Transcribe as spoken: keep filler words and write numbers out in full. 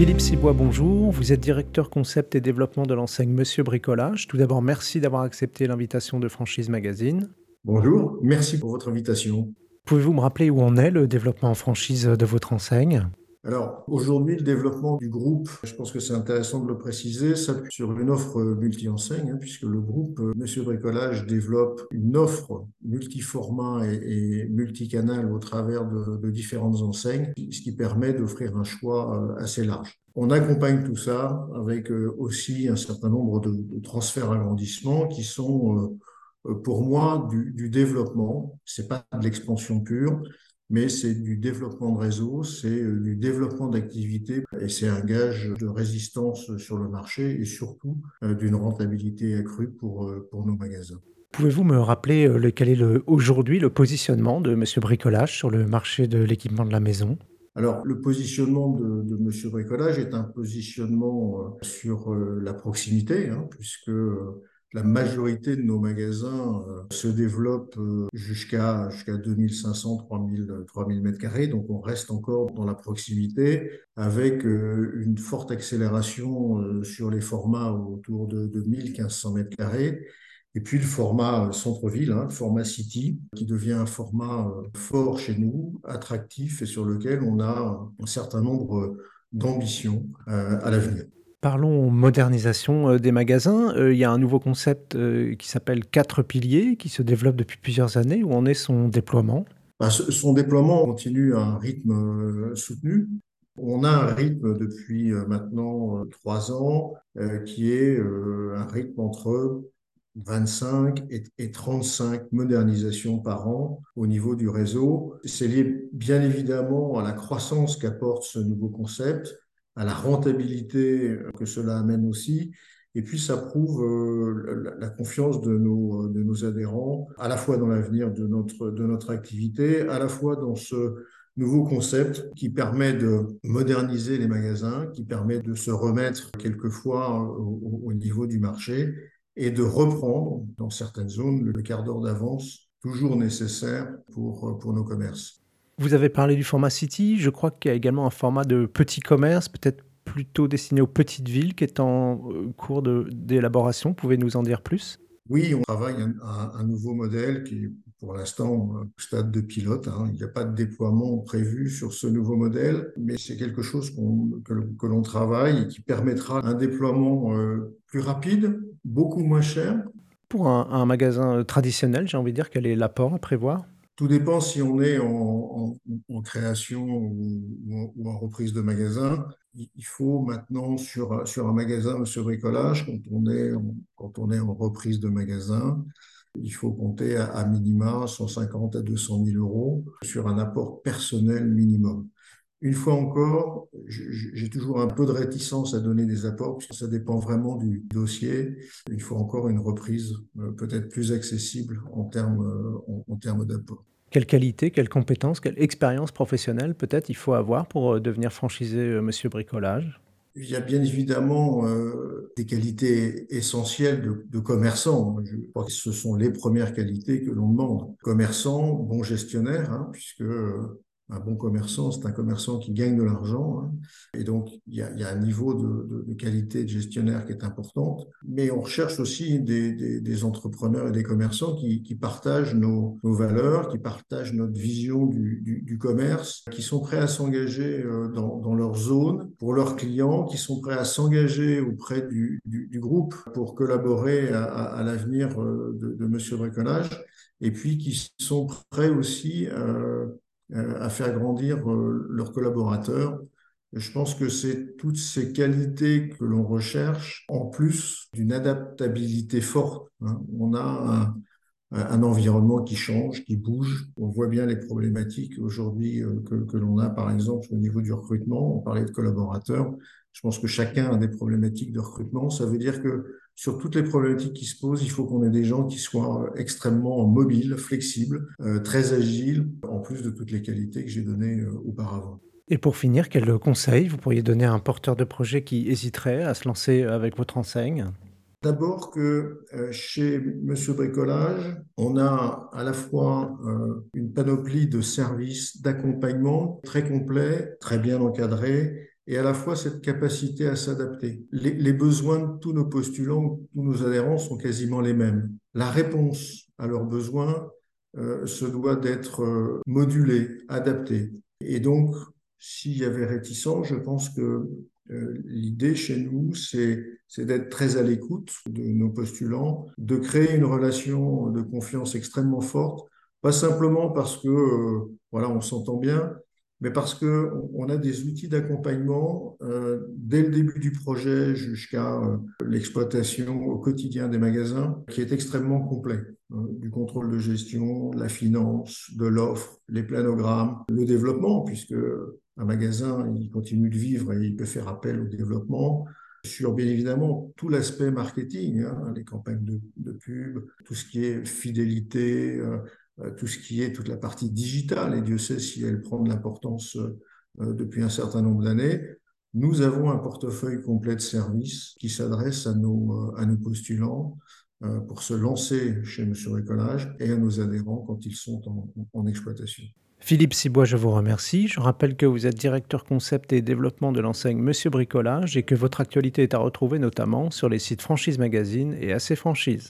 Philippe Cibois, bonjour. Vous êtes directeur concept et développement de l'enseigne Monsieur Bricolage. Tout d'abord, merci d'avoir accepté l'invitation de Franchise Magazine. Bonjour, merci pour votre invitation. Pouvez-vous me rappeler où en est le développement en franchise de votre enseigne ? Alors, aujourd'hui, le développement du groupe, je pense que c'est intéressant de le préciser, s'appuie sur une offre multi-enseigne, hein, puisque le groupe Monsieur Bricolage développe une offre multi-format et, et multi-canal au travers de, de différentes enseignes, ce qui permet d'offrir un choix assez large. On accompagne tout ça avec aussi un certain nombre de, de transferts agrandissements qui sont, pour moi, du, du développement. C'est pas de l'expansion pure, mais c'est du développement de réseau, c'est du développement d'activités et c'est un gage de résistance sur le marché et surtout d'une rentabilité accrue pour, pour nos magasins. Pouvez-vous me rappeler quel est le, aujourd'hui le positionnement de Monsieur Bricolage sur le marché de l'équipement de la maison ? Alors, le positionnement de, de Monsieur Bricolage est un positionnement sur la proximité, hein, puisque la majorité de nos magasins se développe jusqu'à jusqu'à deux mille cinq cents, trois mille mètres carrés, donc on reste encore dans la proximité avec une forte accélération sur les formats autour de, de mille, mille cinq cents mètres carrés. Et puis le format centre-ville, hein, le format city, qui devient un format fort chez nous, attractif et sur lequel on a un certain nombre d'ambitions à l'avenir. Parlons modernisation des magasins. Il y a un nouveau concept qui s'appelle quatre piliers, qui se développe depuis plusieurs années. Où en est son déploiement ? Ben, son déploiement continue à un rythme soutenu. On a un rythme depuis maintenant trois ans qui est un rythme entre vingt-cinq et trente-cinq modernisations par an au niveau du réseau. C'est lié bien évidemment à la croissance qu'apporte ce nouveau concept, à la rentabilité que cela amène aussi, et puis ça prouve euh, la confiance de nos, de nos adhérents, à la fois dans l'avenir de notre, de notre activité, à la fois dans ce nouveau concept qui permet de moderniser les magasins, qui permet de se remettre quelquefois au, au niveau du marché et de reprendre dans certaines zones le quart d'heure d'avance toujours nécessaire pour, pour nos commerces. Vous avez parlé du format city, je crois qu'il y a également un format de petit commerce, peut-être plutôt destiné aux petites villes, qui est en cours de, d'élaboration. Pouvez-vous nous en dire plus ? Oui, on travaille à un nouveau modèle qui est pour l'instant au stade de pilote. Hein. Il n'y a pas de déploiement prévu sur ce nouveau modèle, mais c'est quelque chose qu'on, que, que l'on travaille et qui permettra un déploiement euh, plus rapide, beaucoup moins cher. Pour un, un magasin traditionnel, j'ai envie de dire, quel est l'apport à prévoir ? Tout dépend si on est en, en, en création ou, ou, ou en reprise de magasin. Il faut maintenant, sur, sur un magasin Monsieur Bricolage, quand on, est, quand on est en reprise de magasin, il faut compter à, à minima cent cinquante à deux cent mille euros sur un apport personnel minimum. Une fois encore, j'ai toujours un peu de réticence à donner des apports, puisque ça dépend vraiment du dossier. Il faut encore une reprise peut-être plus accessible en termes, en termes d'apports. Quelle qualité, quelle compétence, quelle expérience professionnelle peut-être il faut avoir pour devenir franchisé Monsieur Bricolage ? Il y a bien évidemment euh, des qualités essentielles de, de commerçant. Je pense que ce sont les premières qualités que l'on demande. Commerçant, bon gestionnaire, hein, puisque euh, un bon commerçant, c'est un commerçant qui gagne de l'argent. Hein. Et donc, il y a, y a un niveau de, de, de qualité de gestionnaire qui est importante. Mais on recherche aussi des, des, des entrepreneurs et des commerçants qui, qui partagent nos, nos valeurs, qui partagent notre vision du, du, du commerce, qui sont prêts à s'engager dans, dans leur zone, pour leurs clients, qui sont prêts à s'engager auprès du, du, du groupe pour collaborer à, à, à l'avenir de, de Monsieur Bricolage, et puis qui sont prêts aussi euh, à faire grandir leurs collaborateurs. Je pense que c'est toutes ces qualités que l'on recherche, en plus d'une adaptabilité forte. On a un, un environnement qui change, qui bouge. On voit bien les problématiques aujourd'hui que, que l'on a, par exemple, au niveau du recrutement. On parlait de collaborateurs. Je pense que chacun a des problématiques de recrutement. Ça veut dire que sur toutes les problématiques qui se posent, il faut qu'on ait des gens qui soient extrêmement mobiles, flexibles, euh, très agiles, en plus de toutes les qualités que j'ai données euh, auparavant. Et pour finir, quel conseil vous pourriez donner à un porteur de projet qui hésiterait à se lancer avec votre enseigne ? D'abord que euh, chez Monsieur Bricolage, on a à la fois euh, une panoplie de services d'accompagnement très complets, très bien encadrés, et à la fois cette capacité à s'adapter. Les, les besoins de tous nos postulants, tous nos adhérents sont quasiment les mêmes. La réponse à leurs besoins euh, se doit d'être euh, modulée, adaptée. Et donc, s'il y avait réticence, je pense que euh, l'idée chez nous, c'est c'est d'être très à l'écoute de nos postulants, de créer une relation de confiance extrêmement forte, pas simplement parce que euh, voilà, on s'entend bien, mais parce que on a des outils d'accompagnement euh, dès le début du projet jusqu'à euh, l'exploitation au quotidien des magasins, qui est extrêmement complet, euh, du contrôle de gestion, de la finance, de l'offre, les planogrammes, le développement, puisque un magasin, il continue de vivre et il peut faire appel au développement, sur bien évidemment tout l'aspect marketing, hein, les campagnes de, de pub, tout ce qui est fidélité, euh, tout ce qui est toute la partie digitale, et Dieu sait si elle prend de l'importance depuis un certain nombre d'années. Nous avons un portefeuille complet de services qui s'adresse à nos, à nos postulants pour se lancer chez Monsieur Bricolage et à nos adhérents quand ils sont en, en exploitation. Philippe Cibois, je vous remercie. Je rappelle que vous êtes directeur concept et développement de l'enseigne Monsieur Bricolage et que votre actualité est à retrouver notamment sur les sites Franchise Magazine et A C Franchise.